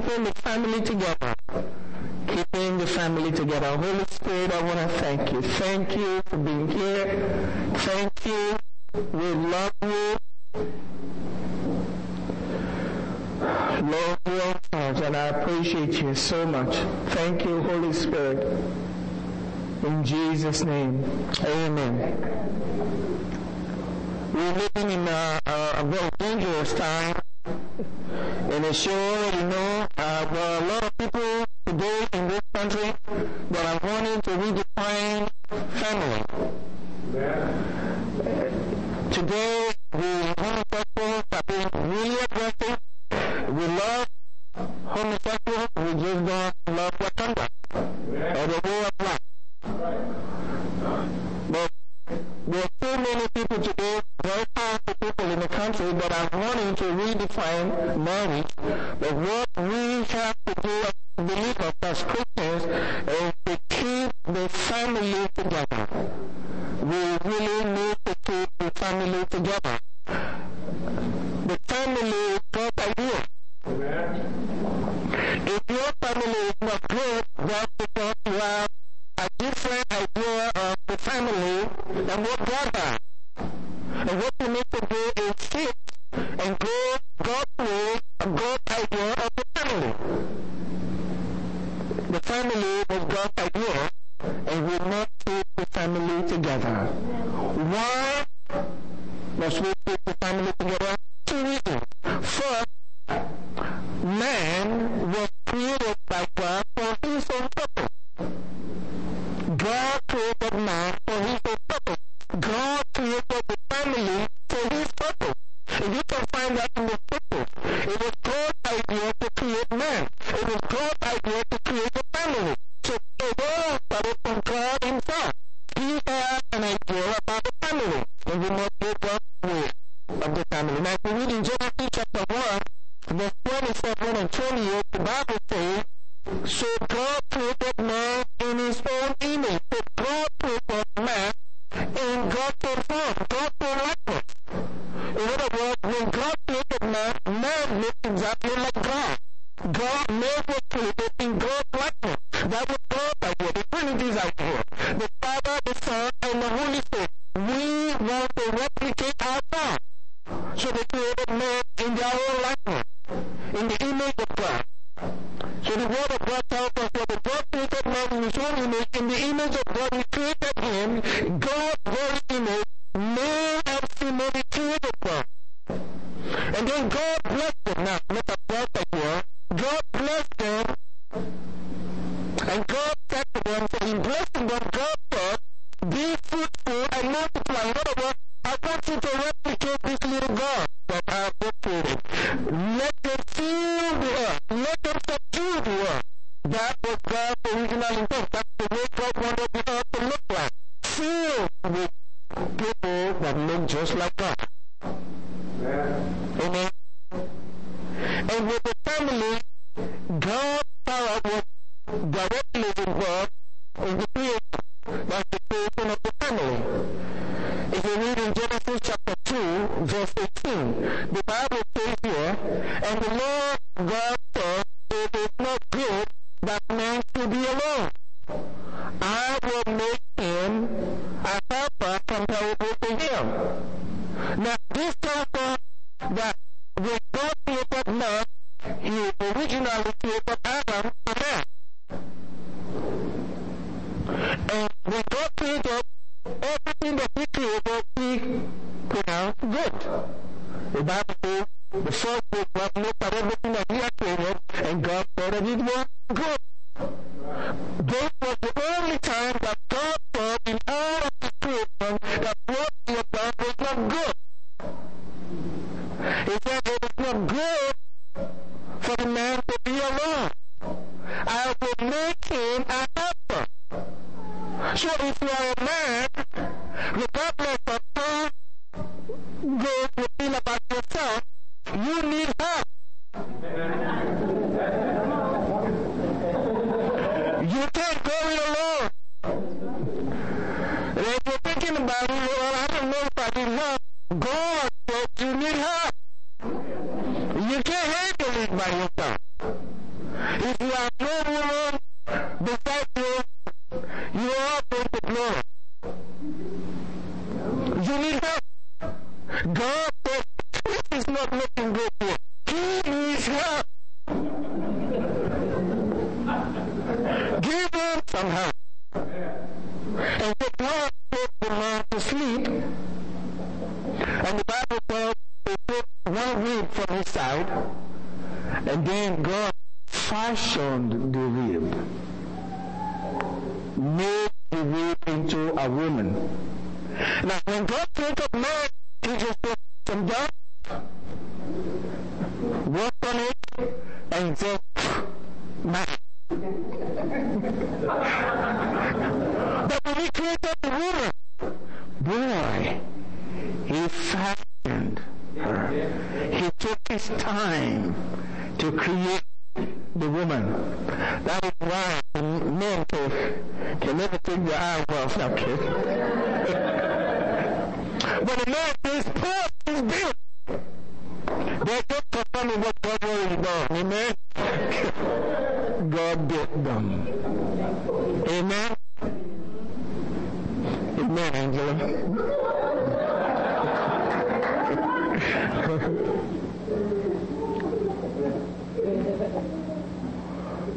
keeping the family together. Keeping the family together. Holy Spirit, I want to thank you. Thank you for being here. Thank you. We love you. Lord, we are God, and I appreciate you so much. Thank you, Holy Spirit. In Jesus' name, amen. We're living in a very dangerous time, and as you already know, there are a lot of people today in this country that are wanting to redefine family. Yeah. Today, the homosexuals are being really aggressive. We love homosexuals, we just don't love their conduct, yeah, or the way of life. Right. But there are so many people today, very powerful people in the country, that are wanting to redefine marriage. But what we have to do as believers, as Christians, is to keep the family together. We really need to keep the family together. The family is not ideal. If your family is not good, that's because you have a different idea of the family than what God has. And what you need to do is shift and go God's way, a God's idea of the family. The family is God's idea, and we must keep the family together. Why must we keep the family together? 2 reasons. First, man was created by God for his own purpose. God created man for his own purpose. God created the family for his purpose. And you can find that in the scriptures. It was God's idea to create man. It was God's idea to create the family. So it all started from God himself. He had an idea about the family. And we must get God's way of the family. Now, if we read in Genesis chapter 1, verse 27 and 28, the Bible says, so God created man in his own image. So God created man in God's own form, God's own likeness. In other words, when God created man, man looked exactly like God. God never created in God's likeness. That was God's idea. The Trinity is out here. The Father, the Son, and the Holy Spirit. We want to replicate our God. So they created man in their own likeness, in the image of God. So the word of God tells us that God created man in his own image, in the image of God he created him. God's very image, male and female, he created them. And then God blessed them. Now, look at God here. God blessed them, and God said to them, so in blessing them, God said, be fruitful and multiply. In other words, I want you to replicate this little God that I have just created. Let them fill the earth. Let them subdue the earth. That was God's original intent. That's the way God wanted the earth to look like. Filled with people that look just like God. Amen. And with the family, God's power was directly involved in the creation. That's the creation of the family. If you read in Genesis chapter 2, verse 18, the Bible says here, and the Lord God said, it is not good that man should be alone. I will make him a helper comparable to him. Now, this helper that when God created man, he originally created Adam and man. And when God created everything that he created, he pronounced good. The Bible says the first book was looked at everything that he had created, and God said that it was good. This was the only time that God said in all of his creation that what he had done was not good. He said it is not good for the man to be alone. I will make him a helper. So if you are a man, regardless of how good you feel about yourself, you need help. You can't go it alone. And if you're thinking about it, well, I don't know if I need help. God says you need help. You can't handle it by yourself. somehow. And yet God put the man to sleep, and the Bible says they took one rib from his side, and then God fashioned the rib, made the rib into a woman. Now when God created man, he just put some down, worked on it, and said, man. But when he created the woman, boy, he fashioned her. He took his time to create the woman. That is why men can never take their eyes off that kid. When a man is poor, he's built. They're just performing what God already done. Amen? God built them. Amen? Amen, Angela.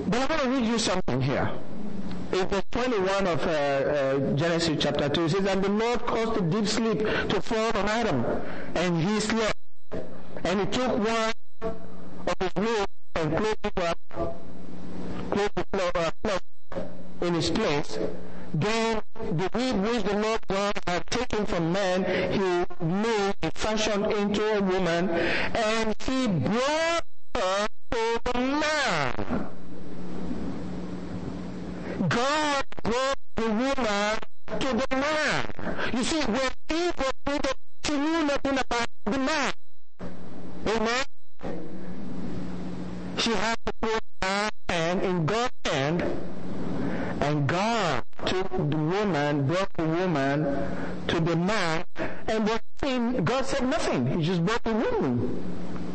But I'm going to read you something here. In verse 21 of Genesis chapter 2, it says, "And the Lord caused a deep sleep to fall on Adam, and he slept. And he took one of his ribs and clothed in his place. Then the rib which the Lord God had taken from man, he made and fashioned into a woman, and he brought her to the man." God brought the woman to the man. You see, when Eve was with it, she knew nothing about the man. Amen? She had to put her hand in God's hand, and God took the woman, brought the woman to the man, and God said nothing. He just brought the woman.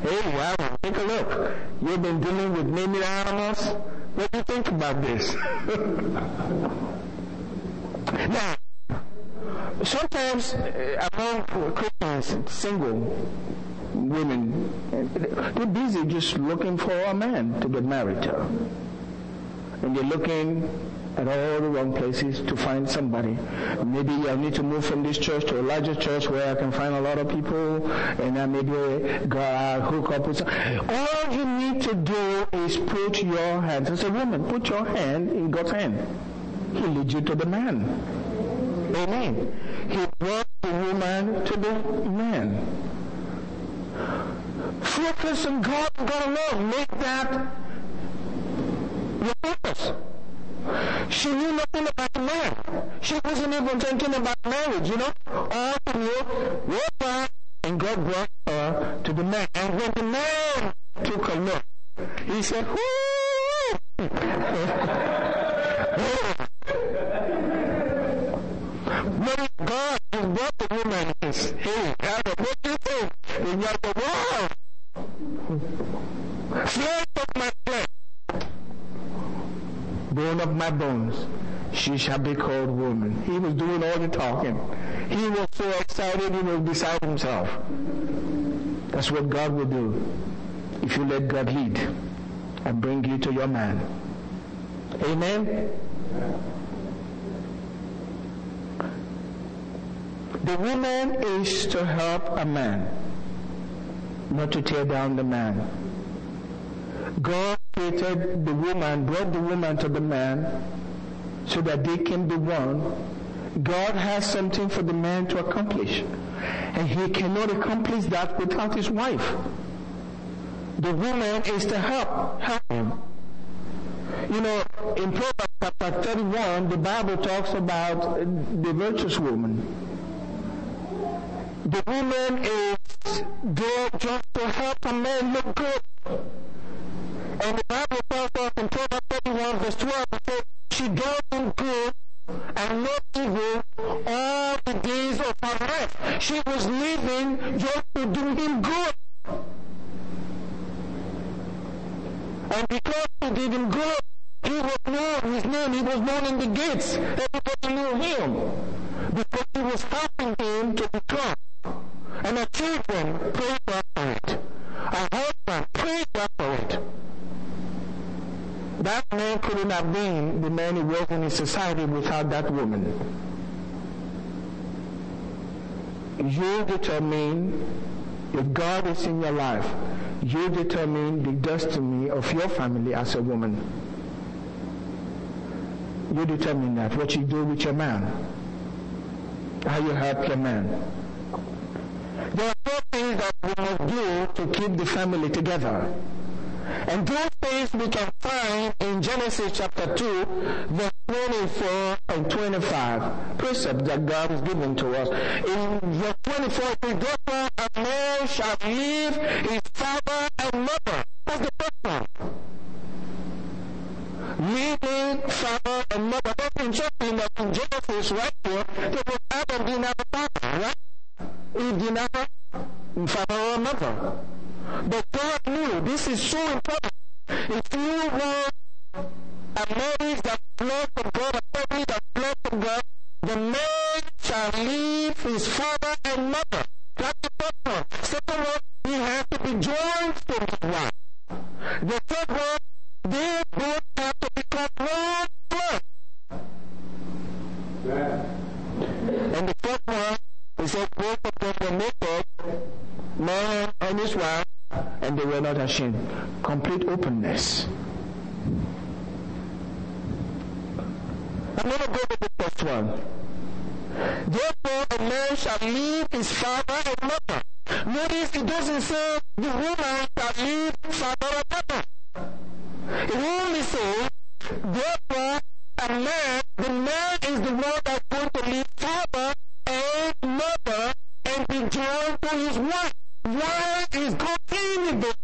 Hey, wow, take a look. You've been dealing with many animals. What do you think about this? Now, sometimes among Christians, single women, they're busy just looking for a man to get married to. And they're looking at all the wrong places to find somebody. Maybe I need to move from this church to a larger church where I can find a lot of people, and then maybe God hook up with some. All you need to do is put your hand, as a woman, put your hand in God's hand. He leads you to the man. Amen. He brought the woman to the man. Focus on God and God alone. Make that your purpose. She knew nothing about marriage. She wasn't even thinking about marriage, you know. All she knew was God, and God brought her to the man. And when the man took a look, he said, "Whoo!" When God brought the woman, he said, "Hey, what do you think?" And he said, "Wow! Flesh of my flesh, bone of my bones, she shall be called woman." He was doing all the talking. He was so excited, he was beside himself. That's what God will do if you let God lead and bring you to your man. Amen? The woman is to help a man, not to tear down the man. God created the woman, brought the woman to the man so that they can be one. God has something for the man to accomplish, and he cannot accomplish that without his wife. The woman is to help him. You know, in Proverbs chapter 31, the Bible talks about the virtuous woman. The woman is there just to help a man look good. And the Bible tells us in Proverbs 31 verse 12, it says, "She does good and not evil all the days of her life." She was living just to do him good. And because she did him good, he was known, his name, he was known in the gates. Everybody knew him because he was helping him to become. And our children prayed for it. Our husband prayed for it. That man couldn't have been the man he was in his society without that woman. You determine, if God is in your life, you determine the destiny of your family as a woman. You determine that, what you do with your man, how you help your man. There are four things that we must do to keep the family together. And those things we can find in Genesis chapter 2, verse 24 and 25. Precepts that God has given to us. In verse 24, it says, therefore a man shall leave his father and mother. That's the first one. Leaving father and mother. That's interesting that in Genesis right here, there was Adam did not have a father, right? He did not have a father or mother. But God knew, this is so important. If you want a marriage that flows from God, a family that flows from God, the man shall leave his father and mother. That's the first one. Second one, he has to be joined to his wife. The third one, they both have to become one flesh. And the fourth one, he said both of them were naked, man and his wife, and they were not ashamed. Complete openness. I'm going to go to the first one. Therefore, a man shall leave his father and mother. Notice it doesn't say the woman shall leave father and mother. It only says, therefore, a man, the man is the one that's going to leave father and mother and be joined to his wife. Why is God saying this?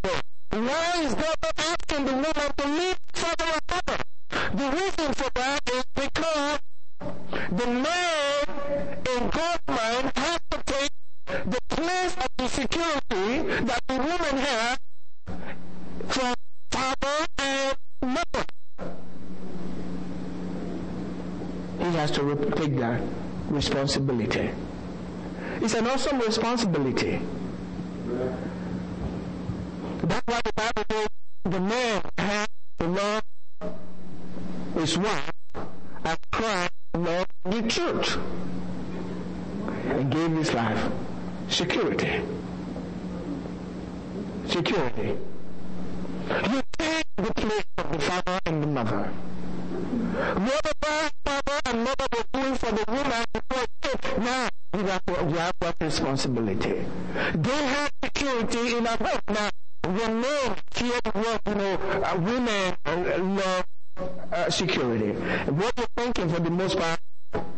Why is God asking the woman to leave father and mother? The reason for that is because the man in God's mind has to take the place of the security that the woman has from father and mother. He has to take that responsibility. It's an awesome responsibility. That's why the Bible says the man has to love his wife as Christ loved the church and gave his life security. Security. You take the place of the father and the mother. Whatever father and mother were doing for the woman before it, now you have that responsibility. They have security in our home. Now, when men fear what, women love security. What we're thinking for the most part,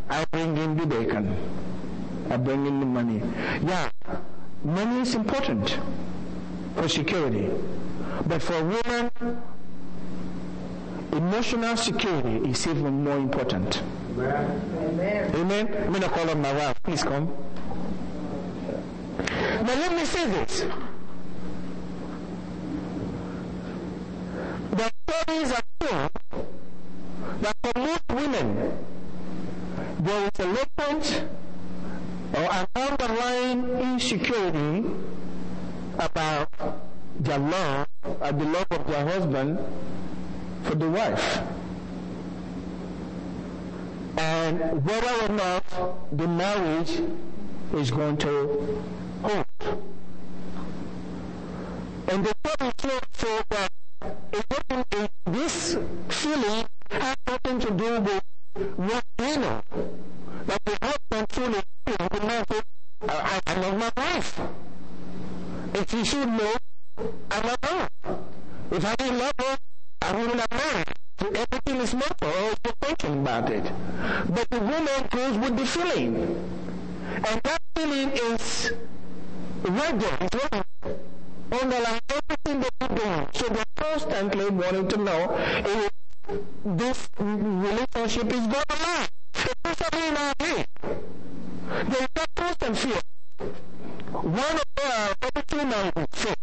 I bring in the bacon. I bring in the money. Yeah, money is important for security. But for women, emotional security is even more important. Amen. Amen. I'm going to call on my wife. Please come. Now let me say this. The stories are true that for most women, there is a latent or an underlying insecurity about their love, or the love of their husband for the wife. And whether or not the marriage is going to hold. And the problem is so that this feeling has nothing to do with what we know. That the husband feeling, the man says, I love my wife. If he should know, I love her. If I didn't love her, I wouldn't have married. Everything is mental, or you're thinking about it. But the woman goes with the feeling. And that feeling is right there, it's right there. Underlying everything that you're doing. So they're constantly wanting to know if this relationship is going to last. Especially in our day. There's that constant fear. One of our every 2 months is fear.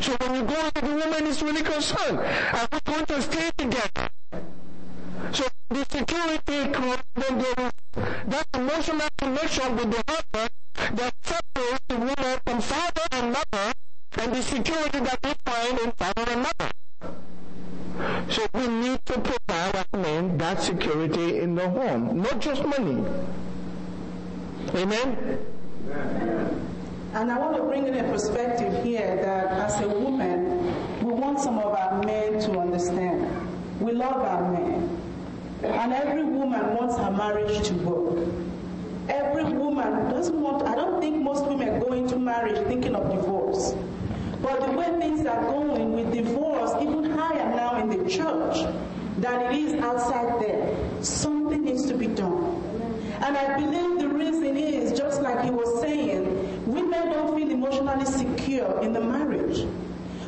So when you go into the woman, is really concerned. Are we going to stay together? So the security comes when there is that emotional connection with the husband that separates the woman from father and mother, and the security that we find in father and mother. So that security in the home, not just money. Amen? And I want to bring in a perspective here that as a woman, we want some of our men to understand. We love our men. And every woman wants her marriage to work. Every woman doesn't want, I don't think most women go into marriage thinking of divorce. But the way things are going with divorce, even higher now in the church than it is outside there, something needs to be done. And I believe the reason is, just like he was saying, women don't feel emotionally secure in the marriage.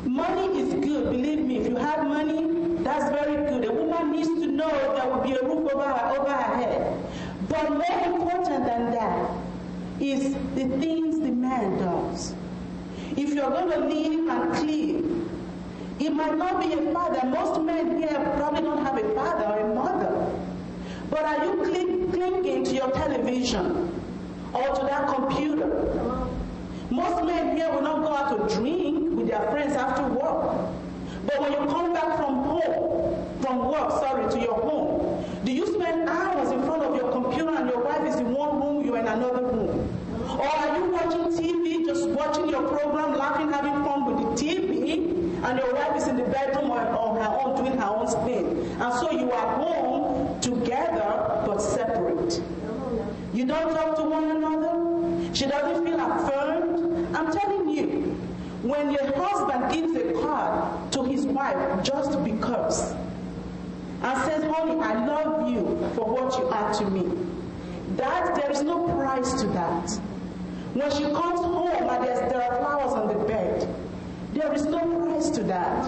Money is good, believe me, if you have money, that's very good. A woman needs to know there will be a roof over her head. But more important than that is the things the man does. If you're going to live and clean, it might not be a father. Most men here probably don't have a father or a mother. But are you clinging to your television or to that computer? Most men here will not go out to drink with their friends after work. But when you come back from work, to your home, do you spend hours in front of your computer and your wife is in one room, you're in another room? Or are you watching TV, just watching your program, laughing, having fun with the TV, and your wife is in the bedroom on her own, doing her own thing? And so you are home together, but separate. You don't talk to one another. She doesn't feel affirmed. I'm telling you, when your husband gives a card to his wife just because, and says, honey, I love you for what you are to me, that there is no price to that. When she comes home and there are flowers on the bed, there is no price to that.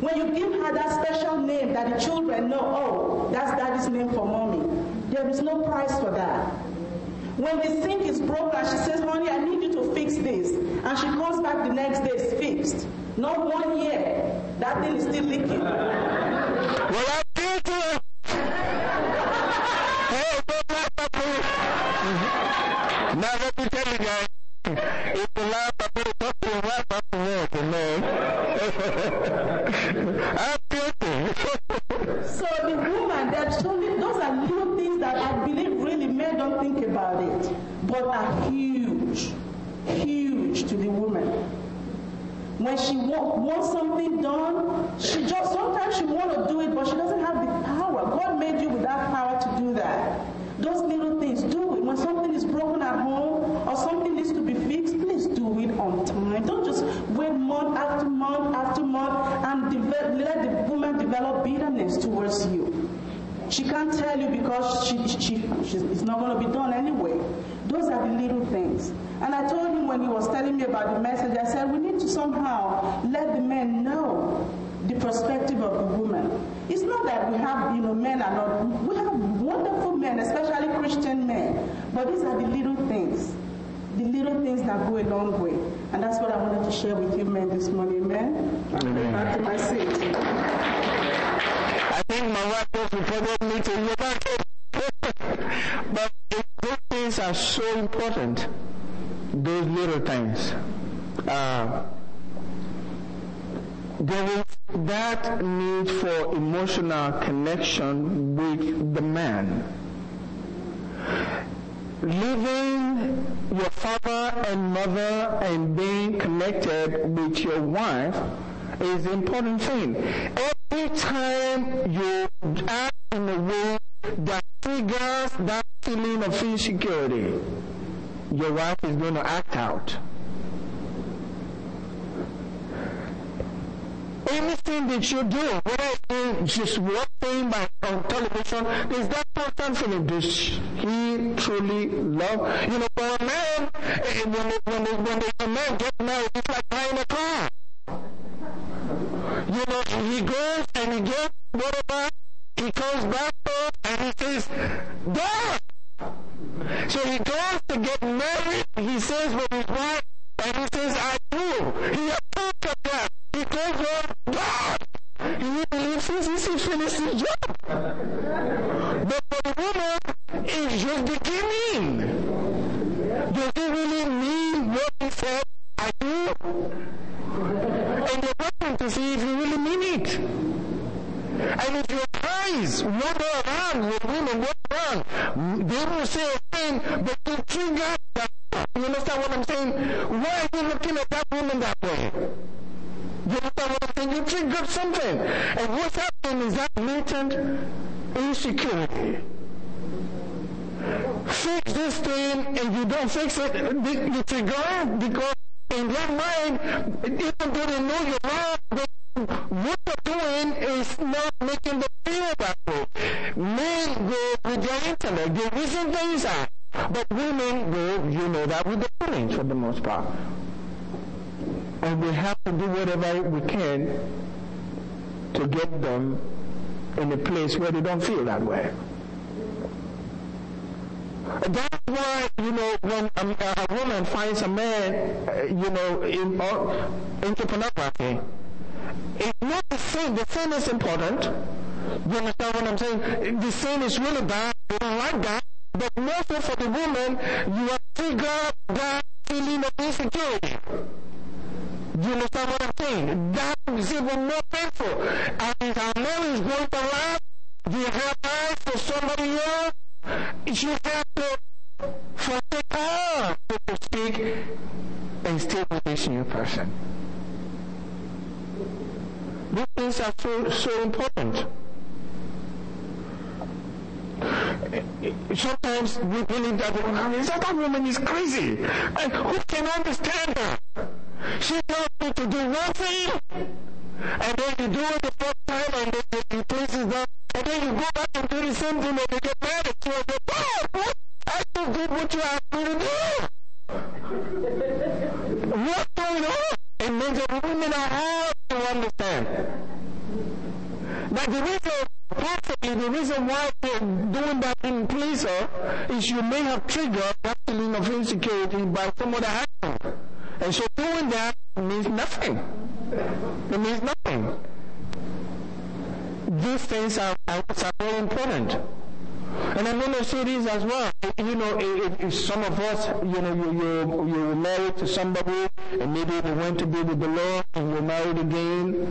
When you give her that special name that the children know, oh, that's daddy's name for mommy, there is no price for that. When the sink is broken, she says, honey, I need you to fix this. And she comes back the next day, it's fixed. Not 1 year. That thing is still leaking. Well, now let me tell you guys, it's the last I put up to the last I put up man. I'm guilty. So the woman, those are little things that I believe really men don't think about it, but are huge, huge to the woman. When she wants something done, sometimes she wants to do it, but she doesn't have the power. God made you with that power to do that. Those little things, do it. When something is broken at home or something needs to be fixed, please do it on time. Don't just wait month after month after month and let the woman develop bitterness towards you. She can't tell you because it's not going to be done anyway. Those are the little things. And I told him when he was telling me about the message, I said, we need to somehow let the men know the perspective of the woman. It's not that we have, men are not, we have wonderful men, especially Christian men, but these are the little things that go a long way. And that's what I wanted to share with you men this morning, amen? I'm back to my seat. I think my wife was reporting me to you back. But those things are so important, those little things. There is that need for emotional connection with the man. Leaving your father and mother and being connected with your wife is an important thing. Every time you act in a way that triggers that feeling of insecurity, your wife is going to act out. Anything that you do, whether it's just watching on television, there's that constant feeling. Does he truly love? For a man, when a man gets married, it's like buying a car. He goes and he gets whatever, he comes back home and he says, "Dad." So he goes to get married. He says with his wife, and he says, "I do." He approves of that. He goes home, God! He believes he finished his job. But for the woman, it's just beginning. Does he really mean what he said, I do? And you're waiting to see if you really mean it. And if your eyes wander around, done what women were done. They didn't say a thing, but they treat God that way. You understand what I'm saying? Why are you looking at that woman that way? You understand what I'm saying? You treat God something. And what's happening is that latent insecurity. Fix this thing, and you don't fix it, you treat God, because in their mind, even though they know you're wrong, what you're doing is not making them feel that way. Men go with their intellect, they reason things out, but women go, you know that, with their feelings for the most part. And we have to do whatever we can to get them in a place where they don't feel that way. That's why, when a woman finds a man, in entrepreneurship, it's not the sin. The sin is important. You understand what I'm saying? The sin is really bad. You don't like that. But more so for the woman, you are triggered by feeling of insecurity. You understand what I'm saying? That is even more painful. And our marriage is going to last. You have eyes for somebody else. You have to forsake all, so to speak, and stay with this new person. These things are so important. Sometimes we believe that that woman is crazy, and who can understand her? She wants me to do one thing, and then you do it the first time, and then you place it down. And then you go back and do the same thing and you get mad at you and go, oh, what? I just did what you asked me to do. What's going on? And men and women are hard to understand. But the reason why you're doing that in place is you may have triggered that feeling of insecurity by some other action. And so doing that means nothing. It means nothing. These things are very important. And I'm going to say this as well. If some of us, you're married to somebody, and maybe you went to be with the Lord, and you're married again,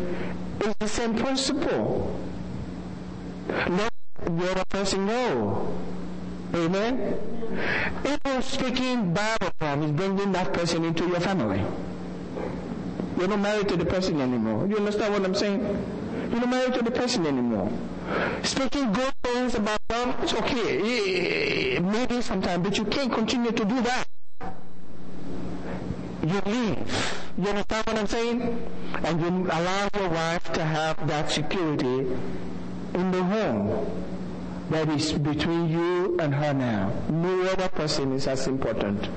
it's the same principle. Let the other person know. Amen? Even speaking Bible time is bringing that person into your family. You're not married to the person anymore. You understand what I'm saying? You're not married to the person anymore. Speaking good things about them, it's okay. Maybe sometimes, but you can't continue to do that. You leave. You understand what I'm saying? And you allow your wife to have that security in the home that is between you and her now. No other person is as important.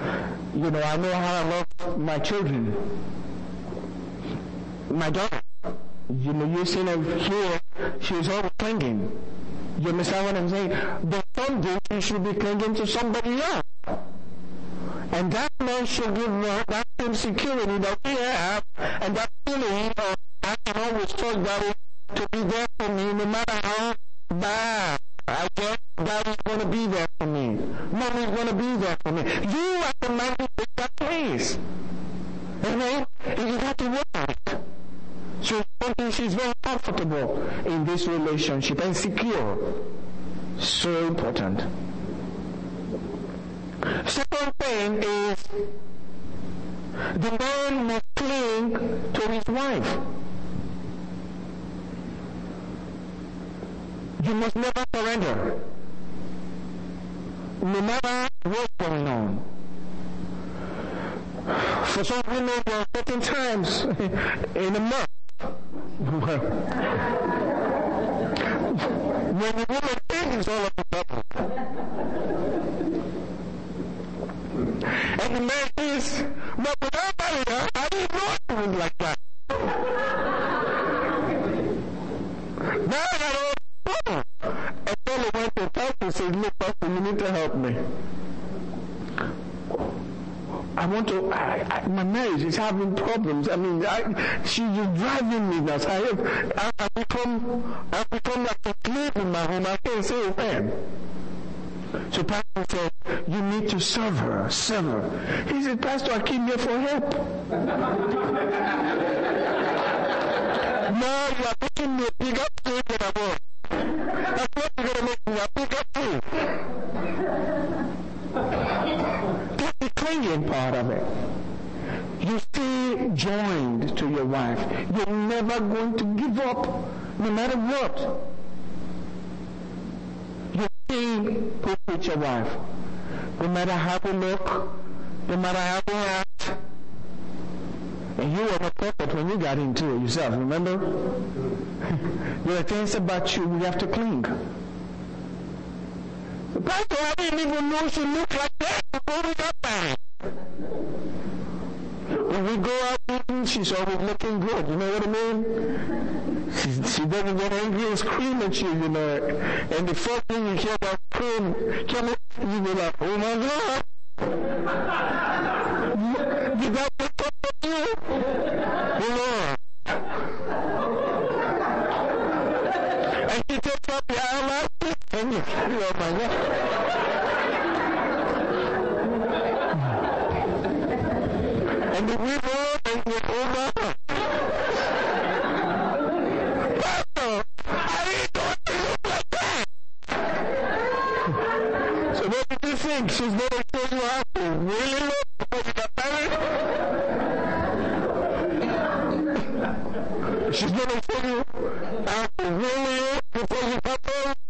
I know how I love my children, my daughter. You see her here, she's always clinging. You understand what I'm saying? But someday she should be clinging to somebody else. And that man should give her that same security that we have, and that feeling of, I can always trust God to be there for me, no matter how bad I get. God is going to be there for me. Mom is going to be there for me. You are the man who takes that place. Amen? And you have to work. So she's very comfortable in this relationship and secure. So important. Second thing is the man must cling to his wife. You must never surrender, no matter what's going on. For some women, there are certain times in a month when the woman thinks all of the trouble, and the man says, "But with everybody else, I didn't know it was like that. Now I got all the trouble." And then he went to talk and said, "Look, Pastor, you need to help me. My marriage is having problems. She's just driving me nuts. I've become like a slave in my home. I can't say a thing." So Pastor said, "You need to serve her. He said, "Pastor, I came here for help." Now you are making me a bigger slave than I was. That's what you pick up food. That's the clinging part of it. You stay joined to your wife. You're never going to give up, no matter what. You stay with your wife, no matter how you look, no matter how you act. And you were not perfect when you got into it yourself, remember? There are things about you we have to cling. The pastor, I didn't even know she looked like that before we got married. When we go out eating, she's always looking good, you know what I mean? She doesn't get angry and scream at you, you know. And the first thing you hear about scream, you be like, oh my God. You got to talk to you? Oh Lord. And she takes up the eyelash and you feel, oh my God. And the river and the oh my God. She's going to show you how to really look before you got married. She's going to show you how to really look before you got married.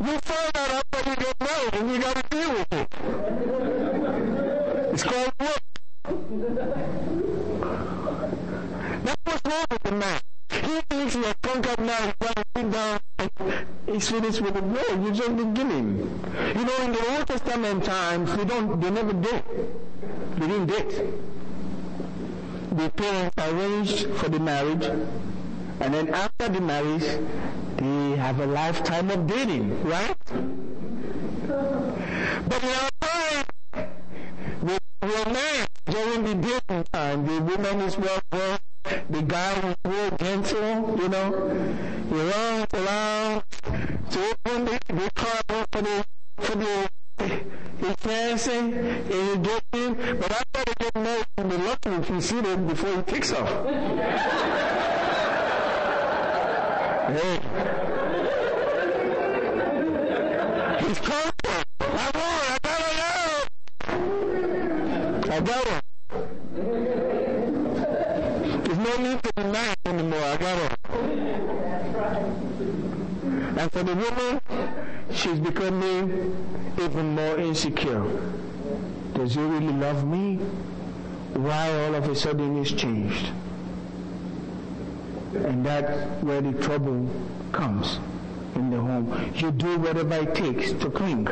You find out after you get married and you got to deal with it. It's called work. That's what's wrong with the man. He thinks you're a conquered man, he's down and he's finished with the world. You're just beginning. You know, in the Old Testament times, they never did. They didn't date. The parents arranged for the marriage, and then after the marriage, they have a lifetime of dating, right? But in our time, we were married during the dating time. The woman is well versed. The guy was real gentle, you know. He runs around to open the car for the his fiancé and he gets in. But after they get married, you'll be lucky if you see them before he kicks off. Hey. He's comfortable. I got it. No need to be married anymore. I got it. And for the woman, she's becoming even more insecure. Does he really love me? Why all of a sudden it's changed? And that's where the trouble comes in the home. You do whatever it takes to cling,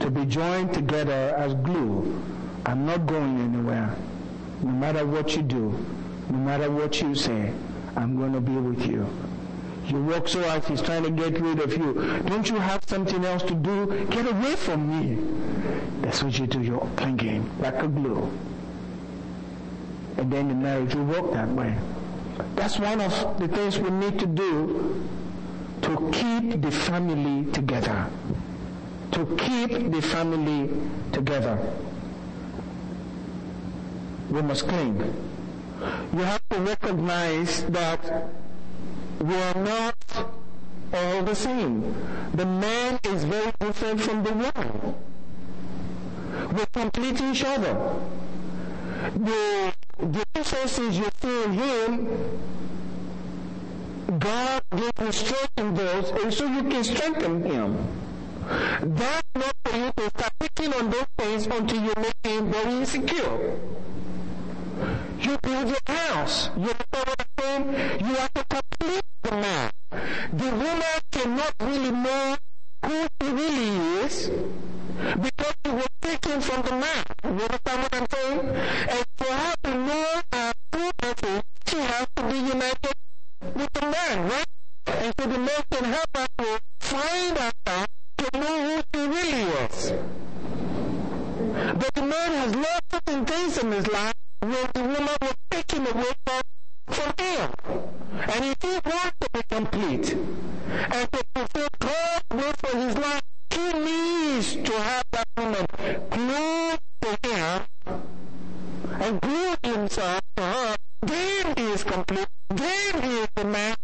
to be joined together as glue. I'm not going anywhere. No matter what you do, no matter what you say, I'm going to be with you. You work so hard, he's trying to get rid of you. Don't you have something else to do? Get away from me. That's what you do. You're clinging like a glue. And then the marriage will work that way. That's one of the things we need to do to keep the family together. To keep the family together. We must cling. You have to recognize that we are not all the same. The man is very different from the woman. We complete each other. The resources you see in him, God gives you strength in those, and so you can strengthen him. That's not for you to start picking on those things until you make him very insecure. You build your house. You know what I'm saying? You have to complete the man. The woman cannot really know who he really is because he was taken from the man. You understand what I'm saying? And for her to know her true essence, she has to be united with the man, right? And so the man can help her to find out to know who she really is. But the man has lost certain things in his life. When the woman was taken away from him. And if he wants to be complete and to fulfill God's will for his life, he needs to have that woman glued to him and glued himself to her. Then he is complete. Then he is the man.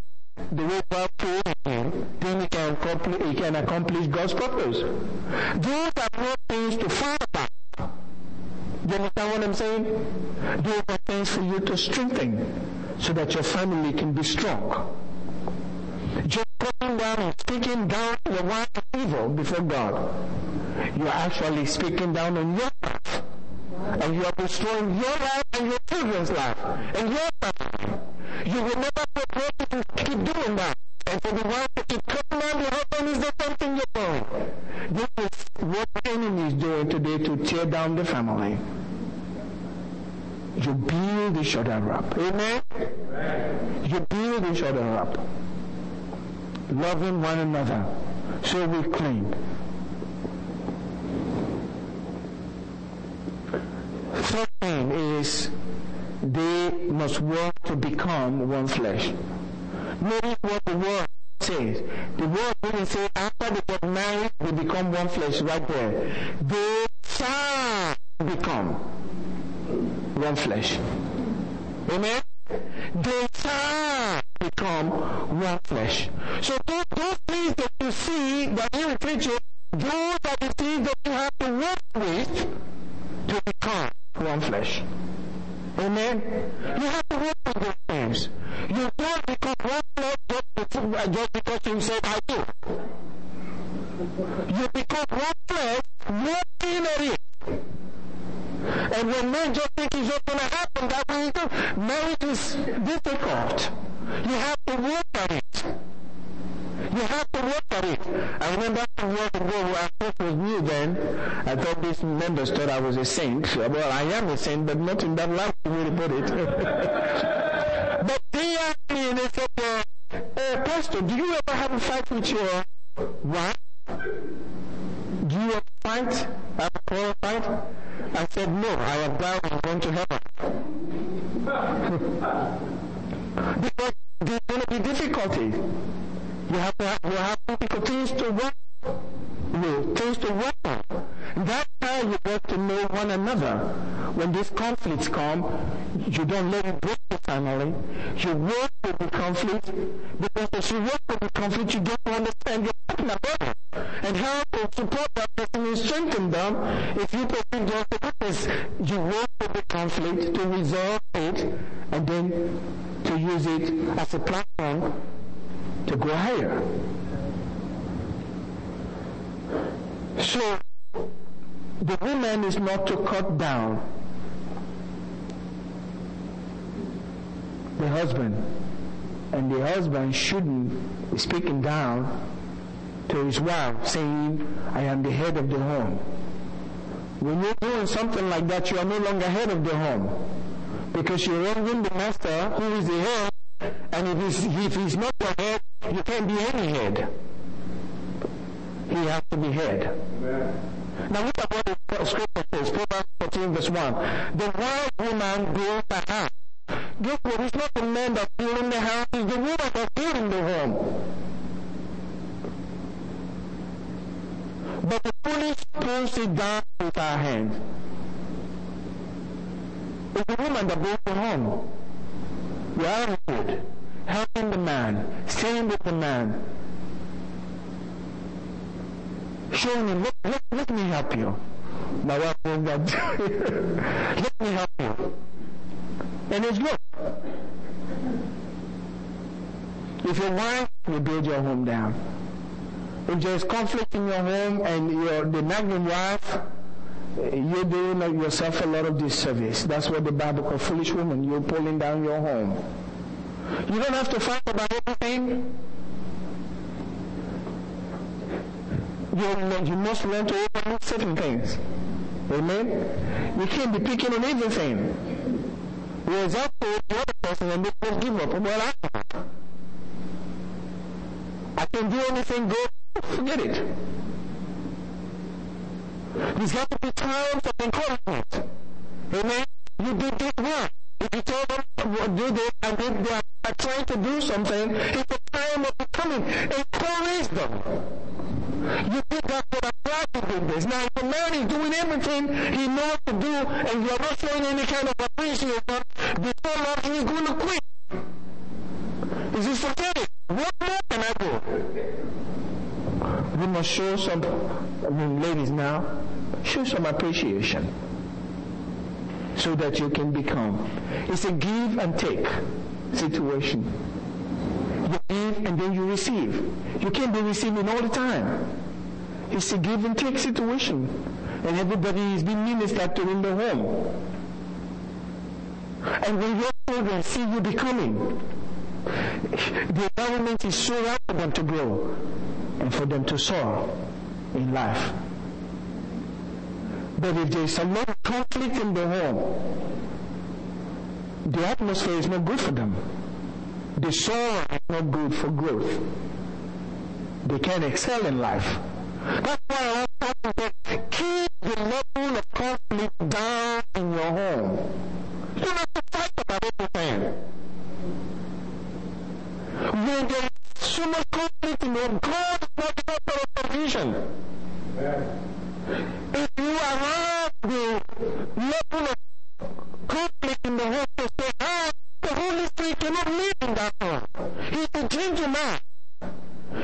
the way God created, then it can accomplish God's purpose. Those are not things to fall about. Do you understand what I'm saying? Those are things for you to strengthen so that your family can be strong. Just going down and speaking down the wife of evil before God, you're actually speaking down on your life. And you are destroying your life and your children's life and your family. You will never be able to keep doing that. And for the wife to come on the husband is the something you're doing. This is what the enemy is doing today to tear down the family. You build each other up. Amen? You build each other up. Loving one another. So we clean. Third thing is they must work to become one flesh. Notice what the word says. The word didn't say after they get married they become one flesh right there. They shall become one flesh. Amen? They shall become one flesh. So those things that you see that you preach, those are the things that you have to work with to become one flesh. Amen? You have to work with those things. You don't become one flesh just because you said I do. You become one flesh working at it. And when men just think it's not going to happen, that means marriage is difficult. You have to work at it. You have to work at it. I remember some years ago, I thought was new then. I thought these members thought I was a saint. Well, I am a saint, but not in that last way to put it. But they asked me and they said, Pastor, do you ever have a fight with your wife? Do you ever fight? Have a quarrel fight? I said, no, I have died and gone to heaven. Because there's going to be difficulties. You have to things to work with, things to work on. That's how you get to know one another. When these conflicts come, you don't let it break your family. You work with the conflict, because as you work with the conflict, you get to understand your partner better and how to support that person and strengthen them. If you perceive your purpose, you work with the conflict to resolve it and then to use it as a platform to go higher. So the woman is not to cut down the husband, and the husband shouldn't be speaking down to his wife saying, I am the head of the home. When you're doing something like that, you are no longer head of the home, because you're wronging the master who is the head. And if he's not your head, you can't be any head. He has to be head. Amen. Now look at what the scripture says, Proverbs 14 verse 1. The wise woman builds the house. Guess what? It's not the man that's building the house, it's the woman that's building the home. But the foolish pulls it down with her hands. It's the woman that builds the home. You are good, helping the man, staying with the man, showing him, let me help you. My wife does that. Let me help you. And it's good. If your wife, you build your home down. If there is conflict in your home and you're nagging wife, you're doing yourself a lot of disservice. That's what the Bible calls foolish woman. You're pulling down your home. You don't have to fight about everything. You must learn to overlook certain things. Amen? You can't be picking on everything. You're exactly the other person and they just give up. Well, I can do anything good. Forget it. There's got to be times of encouragement. Amen? You did this well. If you tell them do this and if they are trying to do something, it's a time of becoming. Encourage them. You did that for a to do this. Now if a man is doing everything he knows to do and you are not showing any kind of appreciation, before long he is going to quit. Is this okay? Well, must show some, ladies now, show some appreciation so that you can become. It's a give and take situation. You give and then you receive. You can't be receiving all the time. It's a give and take situation. And everybody is being ministered to in the home. And when your children see you becoming, the environment is so right for them to grow and for them to soar in life. But if there is a lot of conflict in the home, the atmosphere is not good for them. The soil is not good for growth. They can't excel in life. That's why I want to say, keep the level of conflict down in your home. You have to fight about everything. When there is so much conflict in your home, God is not the author of provision. If you allow the level of conflict in the home to stay high, the Holy Spirit cannot live in that home. He's a drinking man.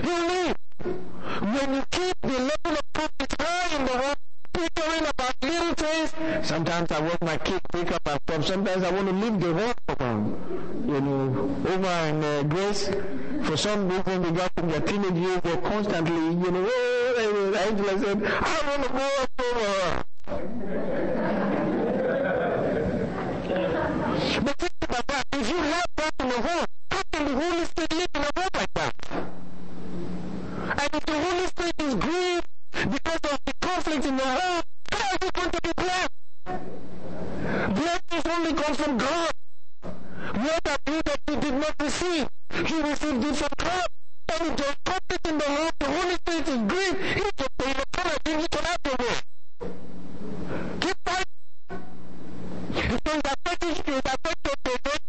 He'll live. When you keep the level of conflict high in the home, bickering about little things. Sometimes I want my kid to wake up and stop. Sometimes I want to leave the home around. Over in Grace, for some reason they got from their teenage years, they're constantly, Angela said, I want to go up over. But think about that. If you have that in the home, how can the Holy Spirit live in a home like that? And if the Holy Spirit is grieved because of the conflict in the home, how is it going to be blessed? Blessings only come from God. What are you that you did not receive? He received it from God. And if there's conflict in the home, the Holy Spirit is grieved. He's just going to come and you can have your way. Keep fighting. If there's affection to the Lord,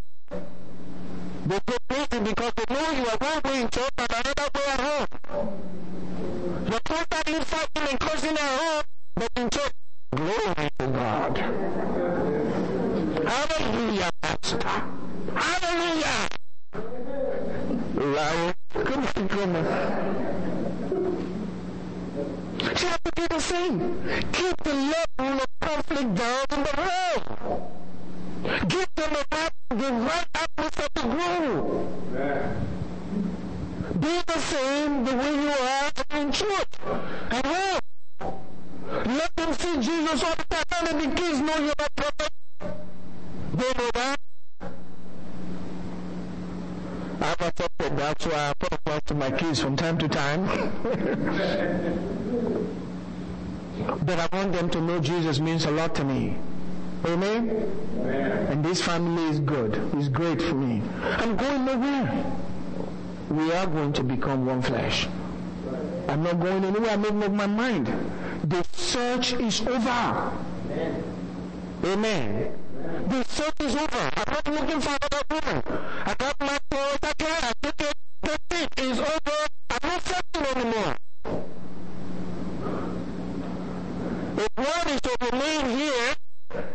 they go crazy because they know you are one way in church and another way at home. You're constantly fighting and cursing at home, but in church, glory to God. Hallelujah, Pastor. Hallelujah. Right? Come on. See how the people sing? Keep the level of conflict down in the home. Give them the right atmosphere to grow. Be the same the way you are in church and home. Let them see Jesus all the time, and the kids know you are perfect. They know that. I've accepted that, so I apologize to my kids from time to time. But I want them to know Jesus means a lot to me. Amen? Amen. And this family is good. It's great for me. I'm going nowhere. We are going to become one flesh. I'm not going anywhere. I made up my mind. The search is over. Amen. Amen. The search is over. I'm not looking for another woman. I got my thoughts. I can't. The search is over. I'm not searching anymore. If one is to remain here,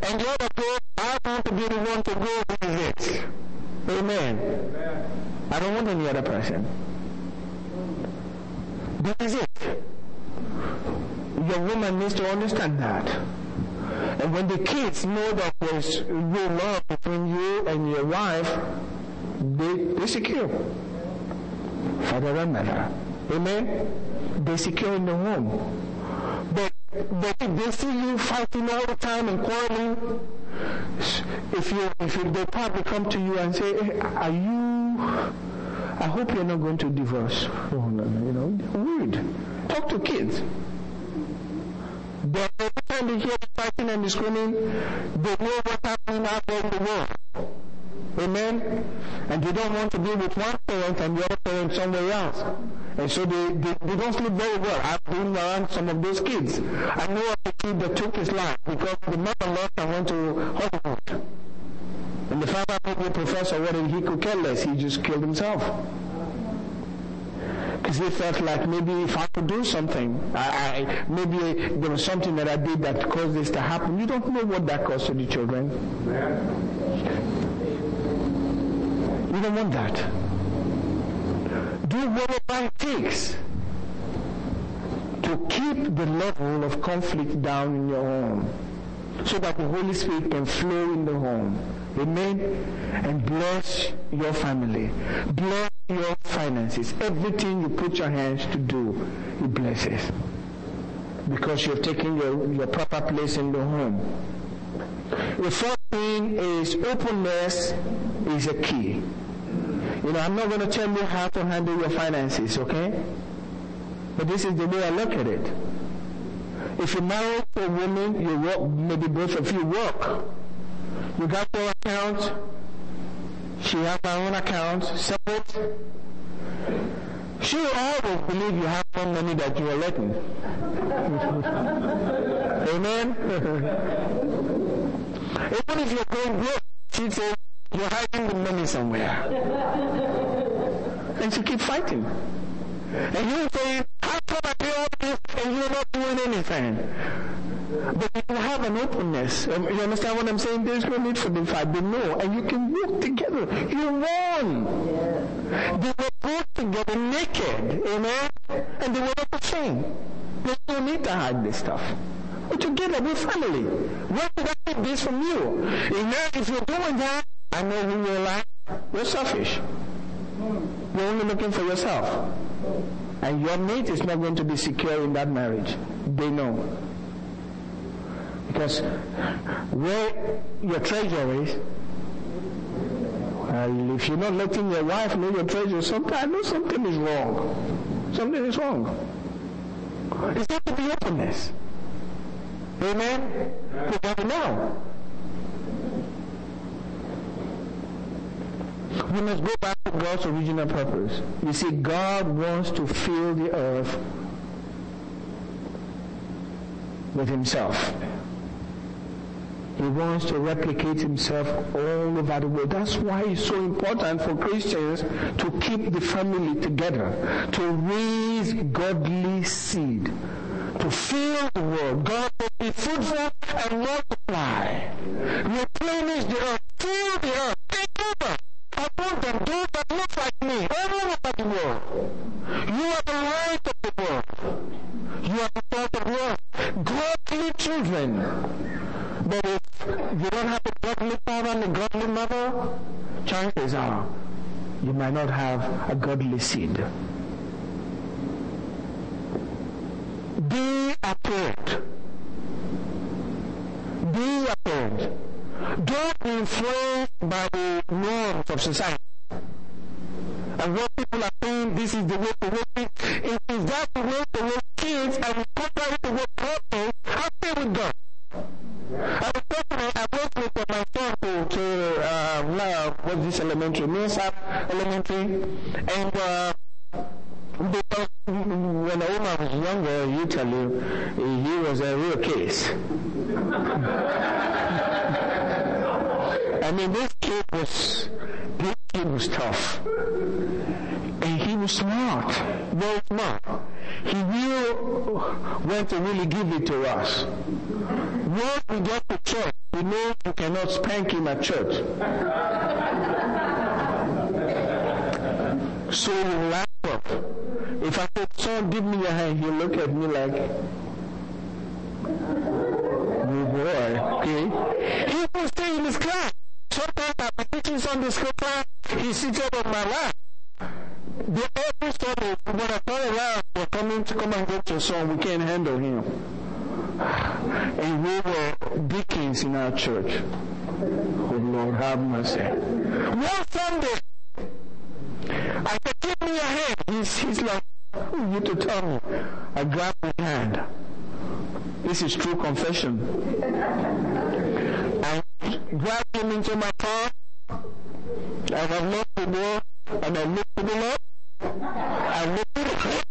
and the other goes, I want to be the one to go with it. Amen. Amen. I don't want any other person. This is it. Your woman needs to understand that. And when the kids know that there's real love between you and your wife, they're secure. Father and mother. Amen. They're secure in the home. But if they see you fighting all the time and quarreling, if they probably come to you and say, hey, are you, I hope you're not going to divorce. Oh, no, weird. Talk to kids. But every time they hear the fighting and the screaming, they know what's happening out there in the world. Amen? And they don't want to be with one parent and the other parent somewhere else. And so they don't sleep very well. I've been around some of those kids. I know a kid that took his life because the mother left and went to hospital. And the father told the professor whether he could care less. He just killed himself. Because he felt like maybe if I could do something, I maybe there was something that I did that caused this to happen. You don't know what that caused to the children. You don't want that. Do whatever it takes to keep the level of conflict down in your home so that the Holy Spirit can flow in the home. Amen? And bless your family. Bless your finances. Everything you put your hands to do, He blesses. Because you have taken your proper place in the home. The fourth thing is openness is a key. I'm not going to tell you how to handle your finances, okay? But this is the way I look at it. If you marry a woman, you work, maybe both of you work. You got your account, she has her own account, separate. She will always believe you have more money that you are letting. Amen? Even if you're going broke, she says, you're hiding the money somewhere. And she keeps fighting. And you say, how can I do all this and you're not doing anything? But you have an openness. You understand what I'm saying? There's no need for the fight. They know. And you can work together. You won. Yeah. They were both together naked. Amen? And they were not ashamed. There's no need to hide this stuff. We're together. We're family. Where did I get this from you? Amen? If you're doing that, I know who you're like. You're selfish. You're only looking for yourself. And your mate is not going to be secure in that marriage. They know. Because where your treasure is, and if you're not letting your wife know your treasure, I know something is wrong. Something is wrong. It's not to be openness. Amen? We gotta know. We must go back to God's original purpose. You see, God wants to fill the earth with Himself. He wants to replicate Himself all over the world. That's why it's so important for Christians to keep the family together, to raise godly seed, to fill the world. God will be fruitful and multiply. Replenish the earth, fill the earth, take over. I want them to look like me, all over the world. You are the light of the world. You are the salt of the world. Godly children. But if you don't have a godly father and a godly mother, chances are you might not have a godly seed. Be a parent. Be a parent. Don't be influenced by the norms of society. And what people are saying, this is the way to work it. If that the way to work kids, I will compare it to what God is. How can we go? I was talking, I worked with my son what's this elementary? Millsap Elementary. And because when Omar was younger, you tell you, he was a real case. This kid was tough. And he was smart. Very smart. He knew when to really give it to us. Once we get to church, we know you cannot spank him at church. So he will laugh up. If I said, son, give me your hand, he'll look at me like, okay. He will stay in his class. Sometimes I'm teaching Sunday school class, he's seated on my lap. Every Sunday, when I turn around, we're coming to come and get your son, we can't handle him. And we were deacons in our church. Oh Lord, have mercy. One Sunday, I said, give me your hand. He's like, who are you to tell me? I grabbed my hand. This is true confession. I grabbed him into my car, and I looked the door, and I looked to the left, I looked to the left,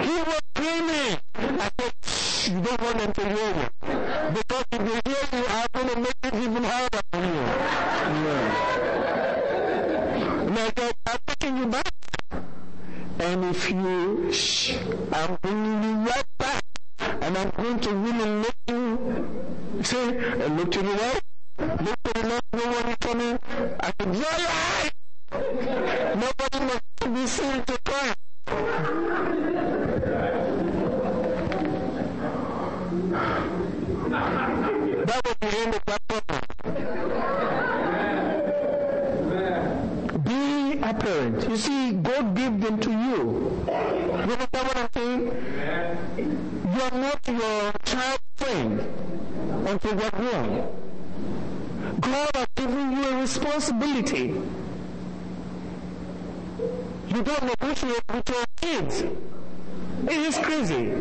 He was screaming. I said, you don't want them to hear you. Because if they hear you, I'm going to make it even harder for you. Yeah. And I said, I'm taking you back. And if you shh, I'm bringing you right back, and I'm going to really look you, see, and look to the right, Nobody loves nobody coming. I said, draw your eyes. Nobody must be seen to cry. That was the end of that problem. Be apparent. You see, God gave them to you. You know what I'm saying? You are not your child's friend until you are wrong. God has given you a responsibility. You don't negotiate with your kids. It is crazy.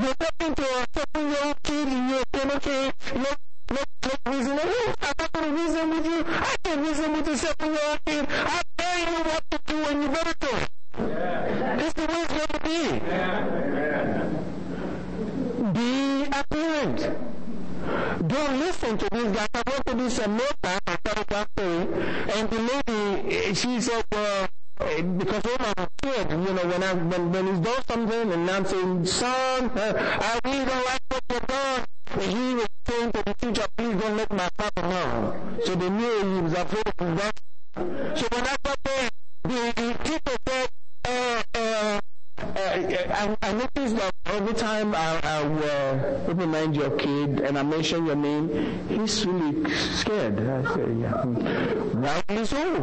You're talking to a 7-year-old kid and you're saying, okay, no reason. I'm not going to reason with you. I can reason with a 7-year-old kid. I tell you what to do and you better do it. That's the way it's going to be. Be apparent. Don't listen to this guy. I went to this America and the lady, she said, well, because I'm scared, you know, when he's done something, and I'm saying, son, I really don't like what you're doing. And he was saying to the teacher, please don't let my father know. So they knew he was afraid of that. So when I got there, the teacher said, I noticed that every time I remind your kid and I mention your name, he's really scared. I said, yeah, rightly so.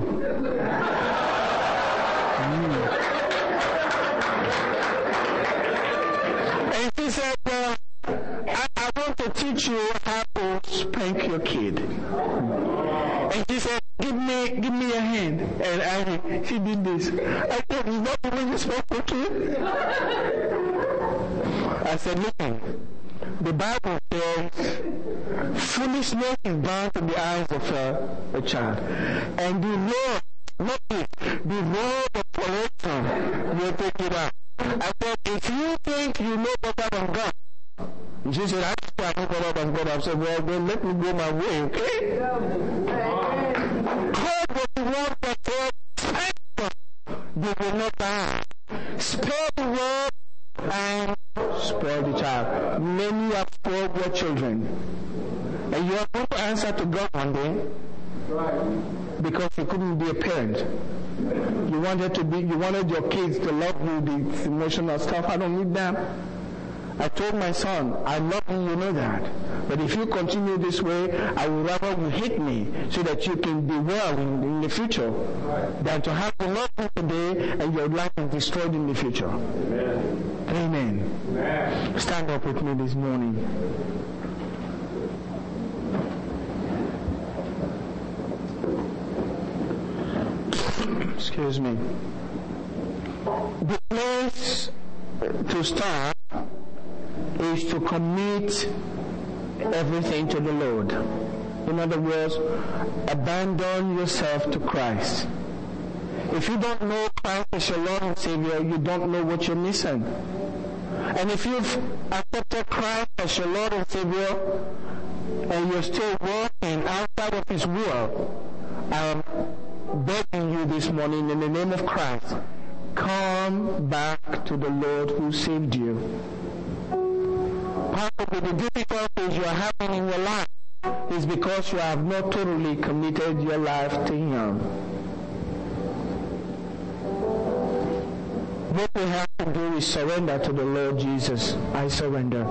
And she said, well, I want to teach you how to spank your kid. And she said, give me a hand. And she did this. I said, is that the way you spank your kid? I said, listen, the Bible says foolishness is bound to the eyes of a child. And the Lord, not this, the Lord of correction will take it out. I said, if you think you know better than God, and she said, I think I know better than God. I said, well, then let me go my way, okay? God was the one that said, spare them, they will not die. Spare the world and spare the child. Many have spoiled your children. And you are going to answer to God one day because you couldn't be a parent. You wanted your kids to love you, the emotional stuff. I don't need them. I told my son, I love you, you know that. But if you continue this way, I would rather you hate me so that you can be well in the future than to have to love you today and your life is destroyed in the future. Amen. Amen. Stand up with me this morning. Excuse me. The place to start is to commit everything to the Lord. In other words, abandon yourself to Christ. If you don't know Christ as your Lord and Savior, you don't know what you're missing. And if you've accepted Christ as your Lord and Savior, and you're still working outside of His will, begging you this morning in the name of Christ, come back to the Lord who saved you. Part of the difficulties you are having in your life is because you have not totally committed your life to Him. What we have to do is surrender to the Lord Jesus. I surrender.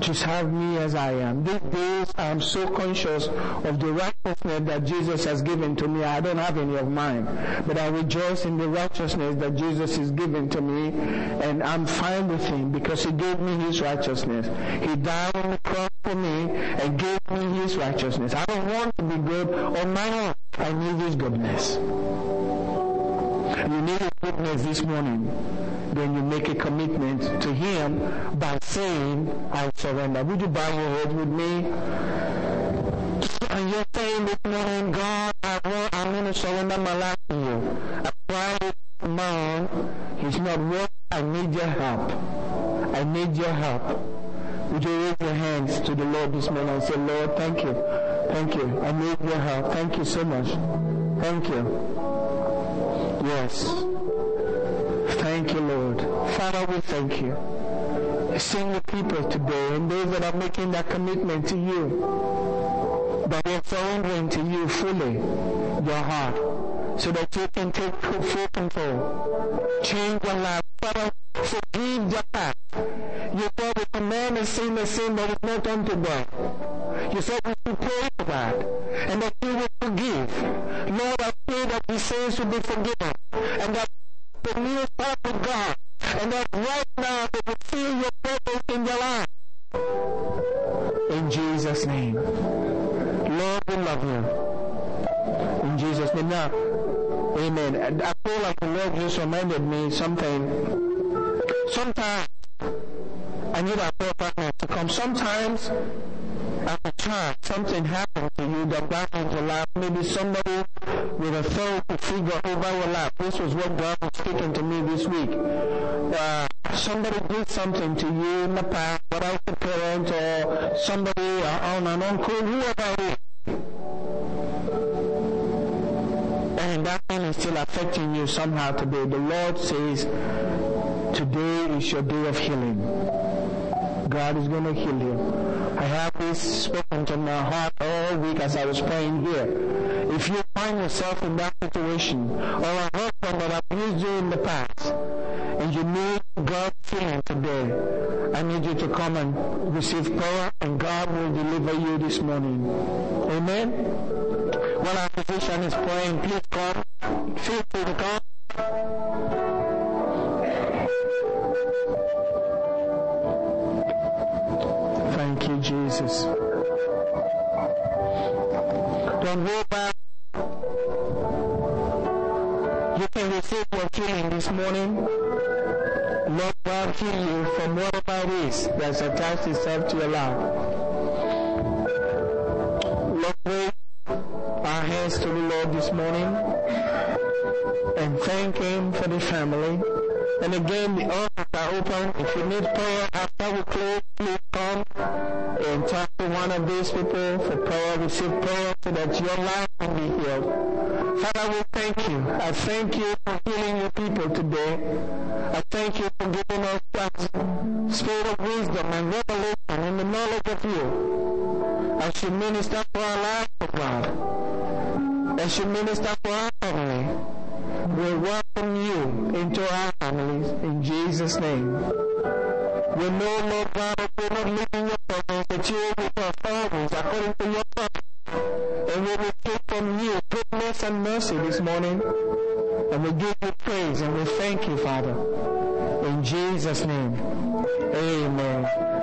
Just have me as I am. These days I am so conscious of the righteousness that Jesus has given to me. I don't have any of mine, but I rejoice in the righteousness that Jesus is giving to me, and I'm fine with Him because He gave me His righteousness. He died on the cross for me and gave me His righteousness. I don't want to be good on my own. I need His goodness. You need His goodness this morning. Then you make a commitment to Him by saying, I surrender. Would you bow your head with me? And you're saying this morning, God, I'm going to surrender my life to You. I'm trying to man. He's not worth. I need Your help. I need Your help. Would you raise your hands to the Lord this morning and say, Lord, thank You. Thank You. I need Your help. Thank You so much. Thank You. Yes. Thank You, Lord. Father, we thank You. senior people today and those that are making that commitment to you, that they're surrendering to you fully your heart so that you can take full control. Change your life. Forgive the past. You said the commandment sin the sin that is not unto death. You said we should pray for that and that you will forgive. Lord, I pray that the sins will be forgiven and that the new heart of God, and that right now they will feel your purpose in their life. In Jesus' name. Lord, we love you. In Jesus' name. Now, amen. And I feel like the Lord just reminded me something. Sometimes I need our prayer partner to come. Sometimes as a child, something happened to you that darkened your life. Maybe somebody with a authority figure over your life. This was what God was speaking to me this week. Somebody did something to you in the past, whether it's a parent or somebody, an uncle, whoever it is. And that thing is still affecting you somehow today. The Lord says, today is your day of healing. God is going to heal you. I have this spoken to my heart all week as I was praying here. If you find yourself in that situation, or a husband that abused you in the past, and you need God's healing today, I need you to come and receive prayer, and God will deliver you this morning. Amen? While our physician is praying, please come. Feel free to come. Thank you, Jesus. Don't go back. You can receive your healing this morning. Lord God heal you from whatever it is that's attached itself to your life. Lord, raise our hands to the Lord this morning and thank Him for the family. And again, the altars are open. If you need prayer after we close, please come and talk to one of these people for prayer. Receive prayer so that your life can be healed. Father, we thank you. I thank you for healing your people today. I thank you for giving us that spirit of wisdom and revelation and the knowledge of you. As you minister for our life, oh God. As you minister for our family. We welcome you into our families in Jesus' name. We know, Lord God, that we're not leaving your presence, that you are with our fathers according to your promise. And we will take from you goodness and mercy this morning. And we give you praise and we thank you, Father. In Jesus' name. Amen.